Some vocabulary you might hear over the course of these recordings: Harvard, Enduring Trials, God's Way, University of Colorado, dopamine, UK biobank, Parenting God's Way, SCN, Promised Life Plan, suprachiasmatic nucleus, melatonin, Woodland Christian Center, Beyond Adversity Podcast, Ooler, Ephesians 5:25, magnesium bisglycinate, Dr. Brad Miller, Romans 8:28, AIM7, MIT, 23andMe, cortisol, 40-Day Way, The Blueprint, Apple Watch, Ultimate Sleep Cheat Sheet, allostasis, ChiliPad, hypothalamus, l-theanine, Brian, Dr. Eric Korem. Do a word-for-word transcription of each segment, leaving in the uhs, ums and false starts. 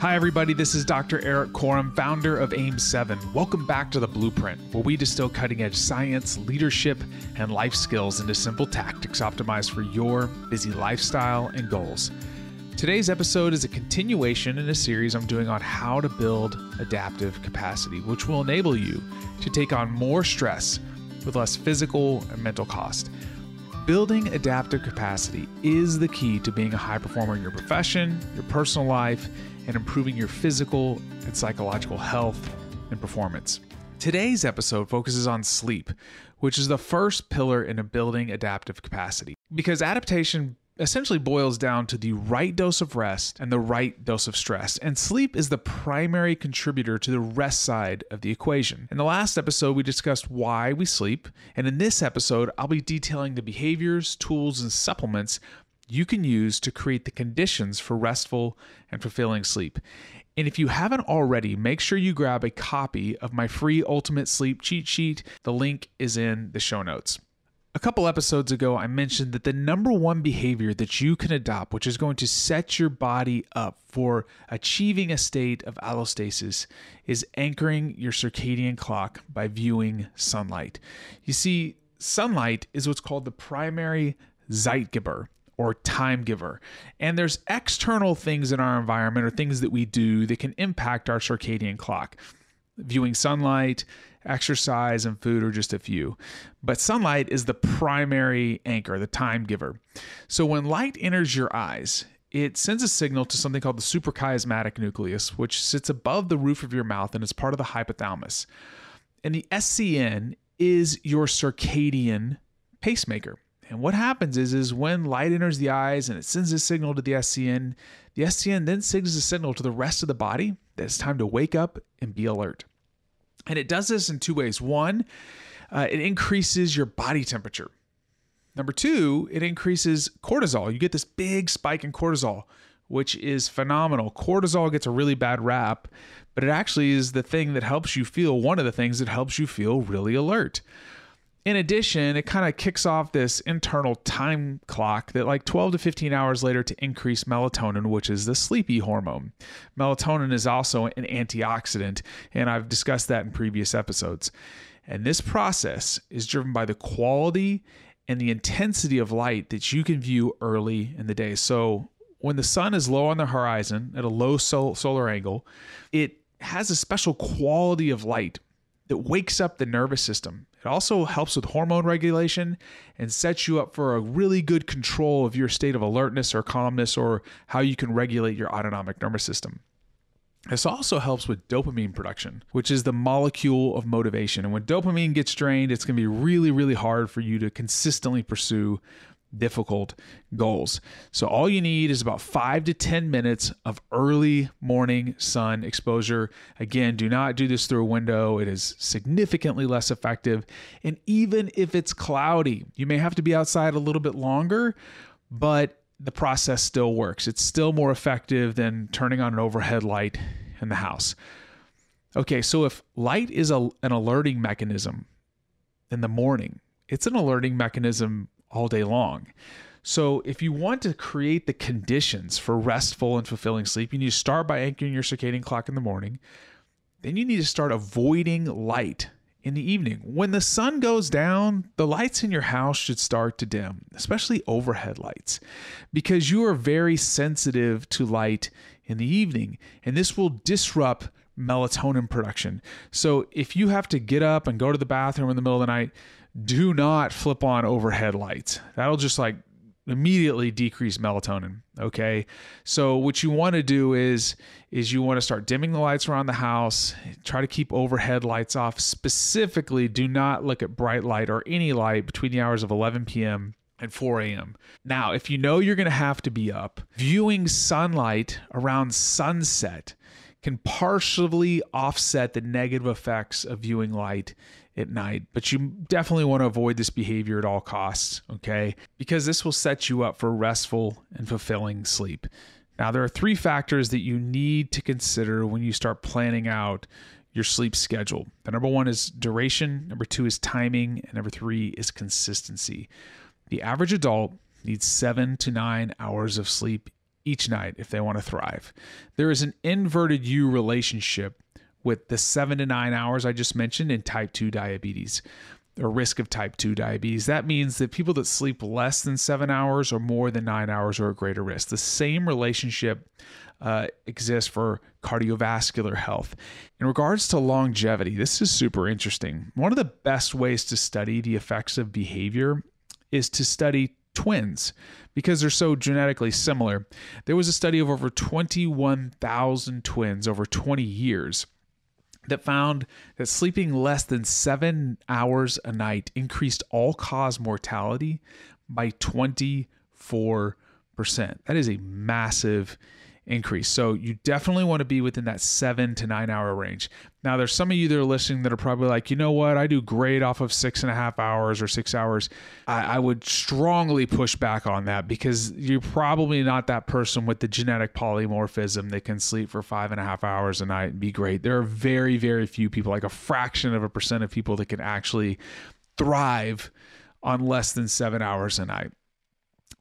Hi everybody, this is Doctor Eric Korem, founder of A I M seven. Welcome back to The Blueprint, where we distill cutting-edge science, leadership, and life skills into simple tactics optimized for your busy lifestyle and goals. Today's episode is a continuation in a series I'm doing on how to build adaptive capacity, which will enable you to take on more stress with less physical and mental cost. Building adaptive capacity is the key to being a high performer in your profession, your personal life, and improving your physical and psychological health and performance. Today's episode focuses on sleep, which is the first pillar in building adaptive capacity, because adaptation essentially boils down to the right dose of rest and the right dose of stress. And sleep is the primary contributor to the rest side of the equation. In the last episode, we discussed why we sleep. And in this episode, I'll be detailing the behaviors, tools, and supplements you can use to create the conditions for restful and fulfilling sleep. And if you haven't already, make sure you grab a copy of my free Ultimate Sleep Cheat Sheet. The link is in the show notes. A couple episodes ago, I mentioned that the number one behavior that you can adopt, which is going to set your body up for achieving a state of allostasis, is anchoring your circadian clock by viewing sunlight. You see, sunlight is what's called the primary Zeitgeber, or time giver. And there's external things in our environment or things that we do that can impact our circadian clock. Viewing sunlight, exercise, and food are just a few. But sunlight is the primary anchor, the time giver. So when light enters your eyes, it sends a signal to something called the suprachiasmatic nucleus, which sits above the roof of your mouth and is part of the hypothalamus. And the S C N is your circadian pacemaker. And what happens is, is when light enters the eyes and it sends a signal to the S C N, the S C N then sends a signal to the rest of the body that it's time to wake up and be alert. And it does this in two ways. One, uh, it increases your body temperature. Number two, it increases cortisol. You get this big spike in cortisol, which is phenomenal. Cortisol gets a really bad rap, but it actually is the thing that helps you feel, one of the things that helps you feel really alert. In addition, it kind of kicks off this internal time clock that like twelve to fifteen hours later to increase melatonin, which is the sleepy hormone. Melatonin is also an antioxidant, and I've discussed that in previous episodes. And this process is driven by the quality and the intensity of light that you can view early in the day. So when the sun is low on the horizon at a low sol- solar angle, it has a special quality of light that wakes up the nervous system. It also helps with hormone regulation and sets you up for a really good control of your state of alertness or calmness, or how you can regulate your autonomic nervous system. This also helps with dopamine production, which is the molecule of motivation. And when dopamine gets drained, it's going to be really, really hard for you to consistently pursue difficult goals. So all you need is about five to ten minutes of early morning sun exposure. Again, do not do this through a window. It is significantly less effective. And even if it's cloudy, you may have to be outside a little bit longer, but the process still works. It's still more effective than turning on an overhead light in the house. Okay, so if light is a, an alerting mechanism in the morning, it's an alerting mechanism all day long. So if you want to create the conditions for restful and fulfilling sleep, you need to start by anchoring your circadian clock in the morning. Then you need to start avoiding light in the evening. When the sun goes down, the lights in your house should start to dim, especially overhead lights, because you are very sensitive to light in the evening, and this will disrupt melatonin production. So if you have to get up and go to the bathroom in the middle of the night, do not flip on overhead lights. That'll just like immediately decrease melatonin, okay? So what you want to do is, is you want to start dimming the lights around the house, try to keep overhead lights off. Specifically, do not look at bright light or any light between the hours of eleven p.m. and four a.m. Now, if you know you're going to have to be up, viewing sunlight around sunset can partially offset the negative effects of viewing light at night, but you definitely want to avoid this behavior at all costs, okay? Because this will set you up for restful and fulfilling sleep. Now, there are three factors that you need to consider when you start planning out your sleep schedule. The number one is duration, number two is timing, and number three is consistency. The average adult needs seven to nine hours of sleep each night if they want to thrive. There is an inverted U relationship with the seven to nine hours I just mentioned in type two diabetes, or risk of type two diabetes. That means that people that sleep less than seven hours or more than nine hours are at greater risk. The same relationship uh, exists for cardiovascular health. In regards to longevity, this is super interesting. One of the best ways to study the effects of behavior is to study twins, because they're so genetically similar. There was a study of over twenty-one thousand twins over twenty years that found that sleeping less than seven hours a night increased all-cause mortality by twenty-four percent. That is a massive increase. So you definitely want to be within that seven to nine hour range. Now, there's some of you that are listening that are probably like, you know what? I do great off of six and a half hours or six hours. I, I would strongly push back on that, because you're probably not that person with the genetic polymorphism that can sleep for five and a half hours a night and be great. There are very, very few people, like a fraction of a percent of people, that can actually thrive on less than seven hours a night.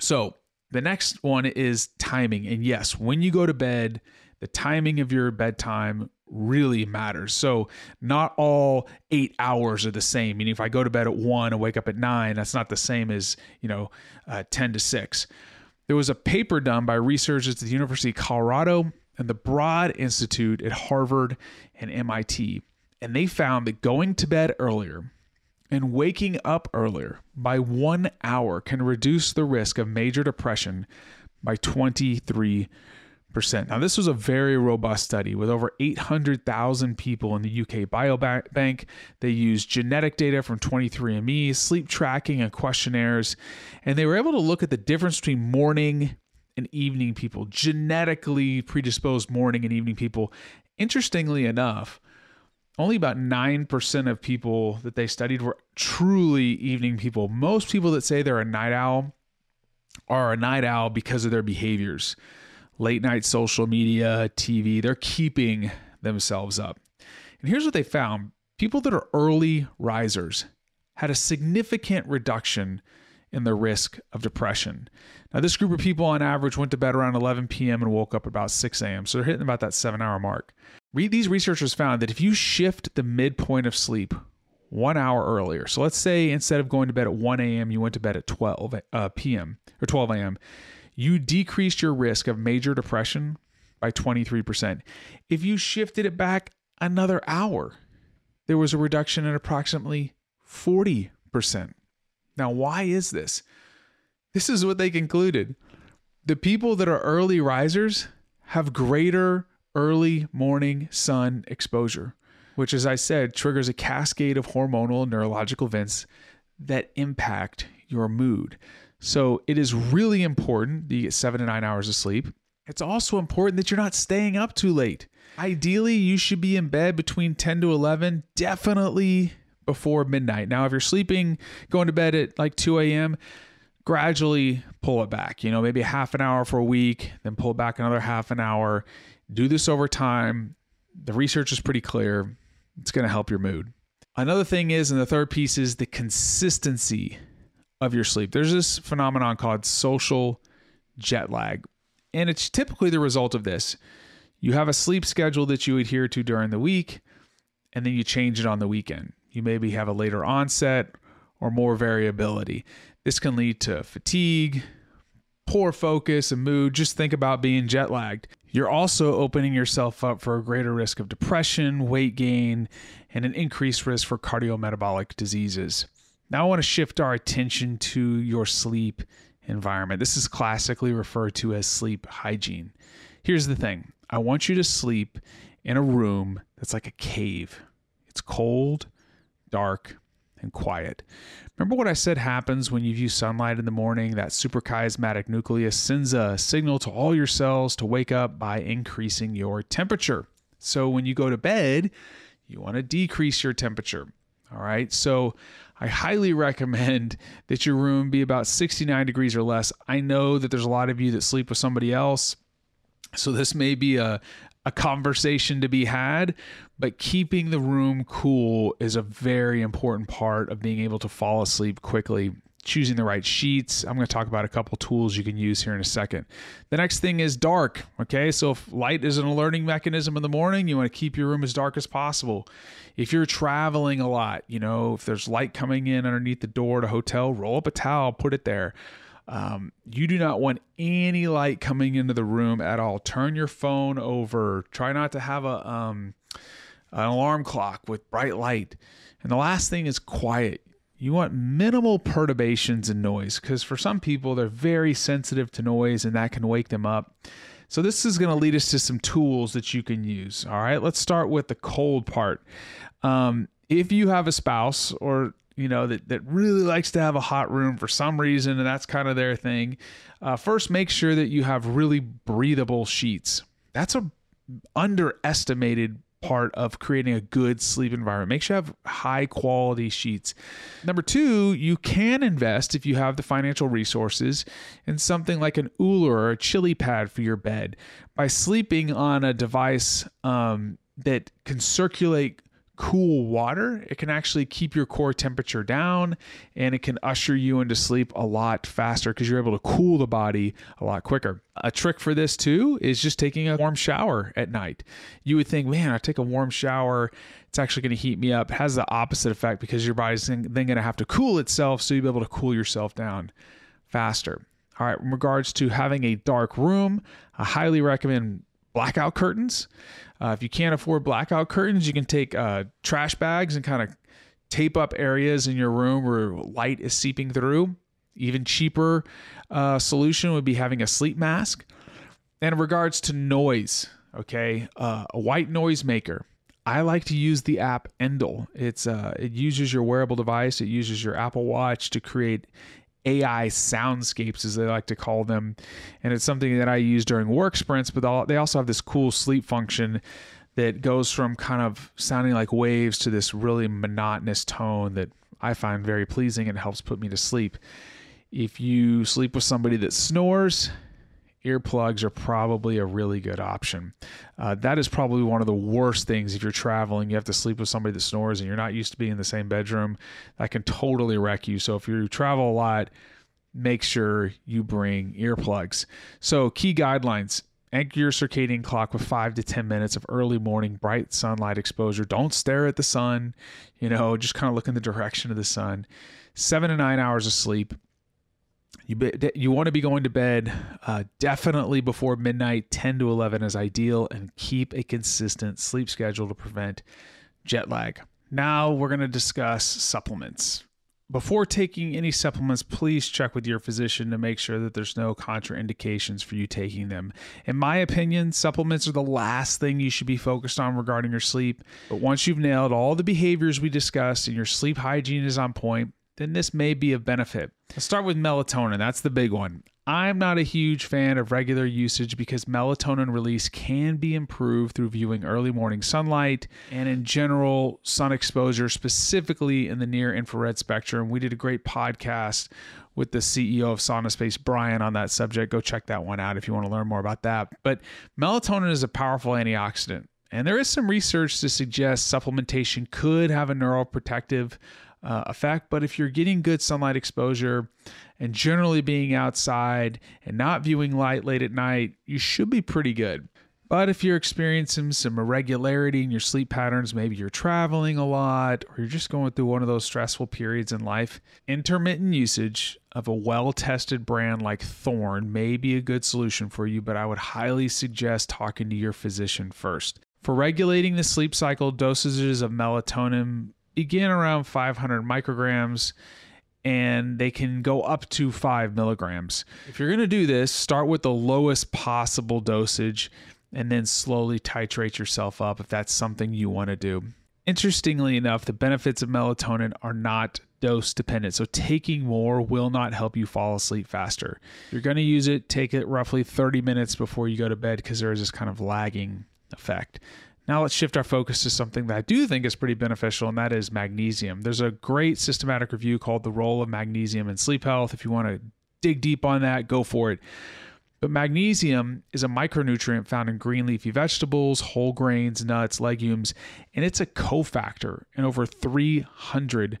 So the next one is timing. And yes, when you go to bed, the timing of your bedtime really matters. So not all eight hours are the same. Meaning if I go to bed at one and wake up at nine, that's not the same as, you know, uh, ten to six. There was a paper done by researchers at the University of Colorado and the Broad Institute at Harvard and M I T. And they found that going to bed earlier and waking up earlier by one hour can reduce the risk of major depression by twenty-three percent. Now, this was a very robust study with over eight hundred thousand people in the U K biobank. They used genetic data from twenty-three and me, sleep tracking, and questionnaires, and they were able to look at the difference between morning and evening people, genetically predisposed morning and evening people. Interestingly enough, only about nine percent of people that they studied were truly evening people. Most people that say they're a night owl are a night owl because of their behaviors. Late night social media, T V, they're keeping themselves up. And here's what they found. People that are early risers had a significant reduction in the risk of depression. Now, this group of people on average went to bed around eleven p.m. and woke up about six a.m. So they're hitting about that seven hour mark. These researchers found that if you shift the midpoint of sleep one hour earlier, so let's say instead of going to bed at one a.m., you went to bed at twelve p.m. or twelve a.m., you decreased your risk of major depression by twenty-three percent. If you shifted it back another hour, there was a reduction in approximately forty percent. Now, why is this? This is what they concluded. The people that are early risers have greater early morning sun exposure, which, as I said, triggers a cascade of hormonal and neurological events that impact your mood. So it is really important that you get seven to nine hours of sleep. It's also important that you're not staying up too late. Ideally, you should be in bed between ten to eleven, definitely before midnight. Now, if you're sleeping, going to bed at like two a.m., gradually pull it back, you know, maybe half an hour for a week, then pull back another half an hour. Do this over time. The research is pretty clear. It's going to help your mood. Another thing is, and the third piece is the consistency of your sleep. There's this phenomenon called social jet lag, and it's typically the result of this. You have a sleep schedule that you adhere to during the week, and then you change it on the weekend. You maybe have a later onset or more variability. This can lead to fatigue, poor focus, and mood. Just think about being jet lagged. You're also opening yourself up for a greater risk of depression, weight gain, and an increased risk for cardiometabolic diseases. Now I want to shift our attention to your sleep environment. This is classically referred to as sleep hygiene. Here's the thing. I want you to sleep in a room that's like a cave. It's cold, dark, and quiet. Remember what I said happens when you view sunlight in the morning? That suprachiasmatic nucleus sends a signal to all your cells to wake up by increasing your temperature. So when you go to bed, you want to decrease your temperature. All right. So I highly recommend that your room be about sixty-nine degrees or less. I know that there's a lot of you that sleep with somebody else, so this may be a a conversation to be had, but keeping the room cool is a very important part of being able to fall asleep quickly. choosing the right sheets. I'm going to talk about a couple tools you can use here in a second. The next thing is dark. Okay, so if light is an alerting mechanism in the morning, you want to keep your room as dark as possible. If you're traveling a lot, you know, if there's light coming in underneath the door at a hotel, roll up a towel, put it there. Um, you do not want any light coming into the room at all. Turn your phone over. Try not to have a um, an alarm clock with bright light. And the last thing is quiet. You want minimal perturbations and noise, because for some people, they're very sensitive to noise and that can wake them up. So this is going to lead us to some tools that you can use. All right, let's start with the cold part. Um, if you have a spouse or you know, that, that really likes to have a hot room for some reason, and that's kind of their thing. Uh, first, make sure that you have really breathable sheets. That's a underestimated part of creating a good sleep environment. Make sure you have high quality sheets. Number two, you can invest, if you have the financial resources, in something like an Ooler or a ChiliPad for your bed. By sleeping on a device um, that can circulate cool water, it can actually keep your core temperature down, and it can usher you into sleep a lot faster because you're able to cool the body a lot quicker. A trick for this too is just taking a warm shower at night. You would think, man, I take a warm shower, it's actually going to heat me up. It has the opposite effect because your body's then going to have to cool itself, so you'll be able to cool yourself down faster. All right, in regards to having a dark room, I highly recommend blackout curtains. Uh, if you can't afford blackout curtains, you can take uh, trash bags and kind of tape up areas in your room where light is seeping through. Even cheaper uh, solution would be having a sleep mask. And in regards to noise, okay, uh, a white noise maker. I like to use the app Endel. It's uh, it uses your wearable device. It uses your Apple Watch to create A I soundscapes, as they like to call them. And it's something that I use during work sprints, but they also have this cool sleep function that goes from kind of sounding like waves to this really monotonous tone that I find very pleasing and helps put me to sleep. If you sleep with somebody that snores, earplugs are probably a really good option. Uh, that is probably one of the worst things if you're traveling. You have to sleep with somebody that snores and you're not used to being in the same bedroom. That can totally wreck you. So if you travel a lot, make sure you bring earplugs. So key guidelines. Anchor your circadian clock with five to ten minutes of early morning bright sunlight exposure. Don't stare at the sun. You know, just kind of look in the direction of the sun. Seven to nine hours of sleep. You be, you want to be going to bed uh, definitely before midnight, ten to eleven is ideal, and keep a consistent sleep schedule to prevent jet lag. Now we're going to discuss supplements. Before taking any supplements, please check with your physician to make sure that there's no contraindications for you taking them. In my opinion, supplements are the last thing you should be focused on regarding your sleep. But once you've nailed all the behaviors we discussed and your sleep hygiene is on point, then this may be of benefit. Let's start with melatonin. That's the big one. I'm not a huge fan of regular usage because melatonin release can be improved through viewing early morning sunlight and in general sun exposure, specifically in the near infrared spectrum. We did a great podcast with the C E O of SaunaSpace, Brian, on that subject. Go check that one out if you want to learn more about that. But melatonin is a powerful antioxidant, and there is some research to suggest supplementation could have a neuroprotective Uh, effect, but if you're getting good sunlight exposure and generally being outside and not viewing light late at night, you should be pretty good. But if you're experiencing some irregularity in your sleep patterns, maybe you're traveling a lot, or you're just going through one of those stressful periods in life, intermittent usage of a well-tested brand like Thorn may be a good solution for you, but I would highly suggest talking to your physician first. For regulating the sleep cycle, dosages of melatonin begin around five hundred micrograms, and they can go up to five milligrams. If you're going to do this, start with the lowest possible dosage and then slowly titrate yourself up if that's something you want to do. Interestingly enough, the benefits of melatonin are not dose dependent, so taking more will not help you fall asleep faster. If you're going to use it, take it roughly thirty minutes before you go to bed because there is this kind of lagging effect. Now let's shift our focus to something that I do think is pretty beneficial, and that is magnesium. There's a great systematic review called The Role of Magnesium in Sleep Health. If you want to dig deep on that, go for it. But magnesium is a micronutrient found in green leafy vegetables, whole grains, nuts, legumes, and it's a cofactor in over three hundred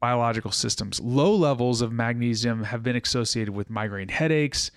biological systems. Low levels of magnesium have been associated with migraine headaches,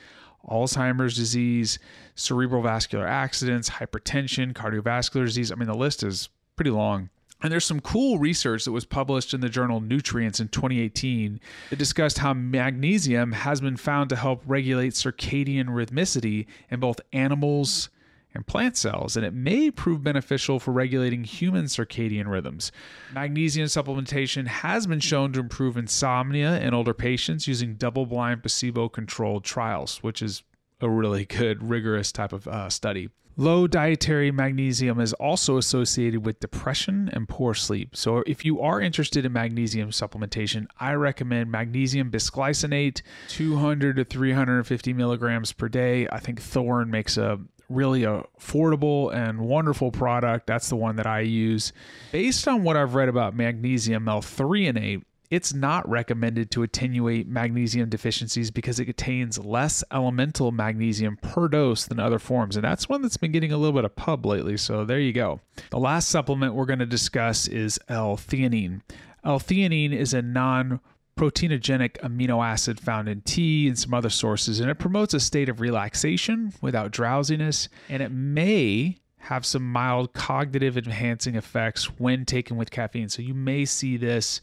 Alzheimer's disease, cerebral vascular accidents, hypertension, cardiovascular disease. I mean, the list is pretty long. And there's some cool research that was published in the journal Nutrients in twenty eighteen that discussed how magnesium has been found to help regulate circadian rhythmicity in both animals and plant cells, and it may prove beneficial for regulating human circadian rhythms. Magnesium supplementation has been shown to improve insomnia in older patients using double-blind placebo-controlled trials, which is a really good, rigorous type of uh, study. Low dietary magnesium is also associated with depression and poor sleep. So if you are interested in magnesium supplementation, I recommend magnesium bisglycinate, two hundred to three hundred fifty milligrams per day. I think Thorn makes a really affordable and wonderful product. That's the one that I use. Based on what I've read about magnesium L-threonate, it's not recommended to attenuate magnesium deficiencies because it contains less elemental magnesium per dose than other forms. And that's one that's been getting a little bit of pub lately. So there you go. The last supplement we're going to discuss is L-theanine. L-theanine is a non proteinogenic amino acid found in tea and some other sources, and it promotes a state of relaxation without drowsiness, and it may have some mild cognitive enhancing effects when taken with caffeine. So you may see this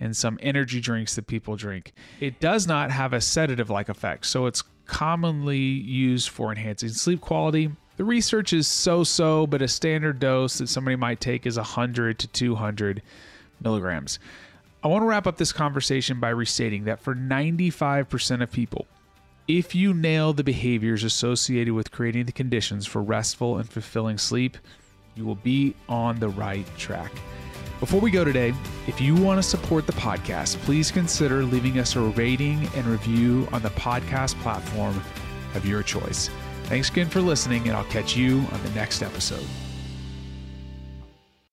in some energy drinks that people drink. It does not have a sedative-like effect, so it's commonly used for enhancing sleep quality. The research is so-so, but a standard dose that somebody might take is one hundred to two hundred milligrams. I want to wrap up this conversation by restating that for ninety-five percent of people, if you nail the behaviors associated with creating the conditions for restful and fulfilling sleep, you will be on the right track. Before we go today, if you want to support the podcast, please consider leaving us a rating and review on the podcast platform of your choice. Thanks again for listening, and I'll catch you on the next episode.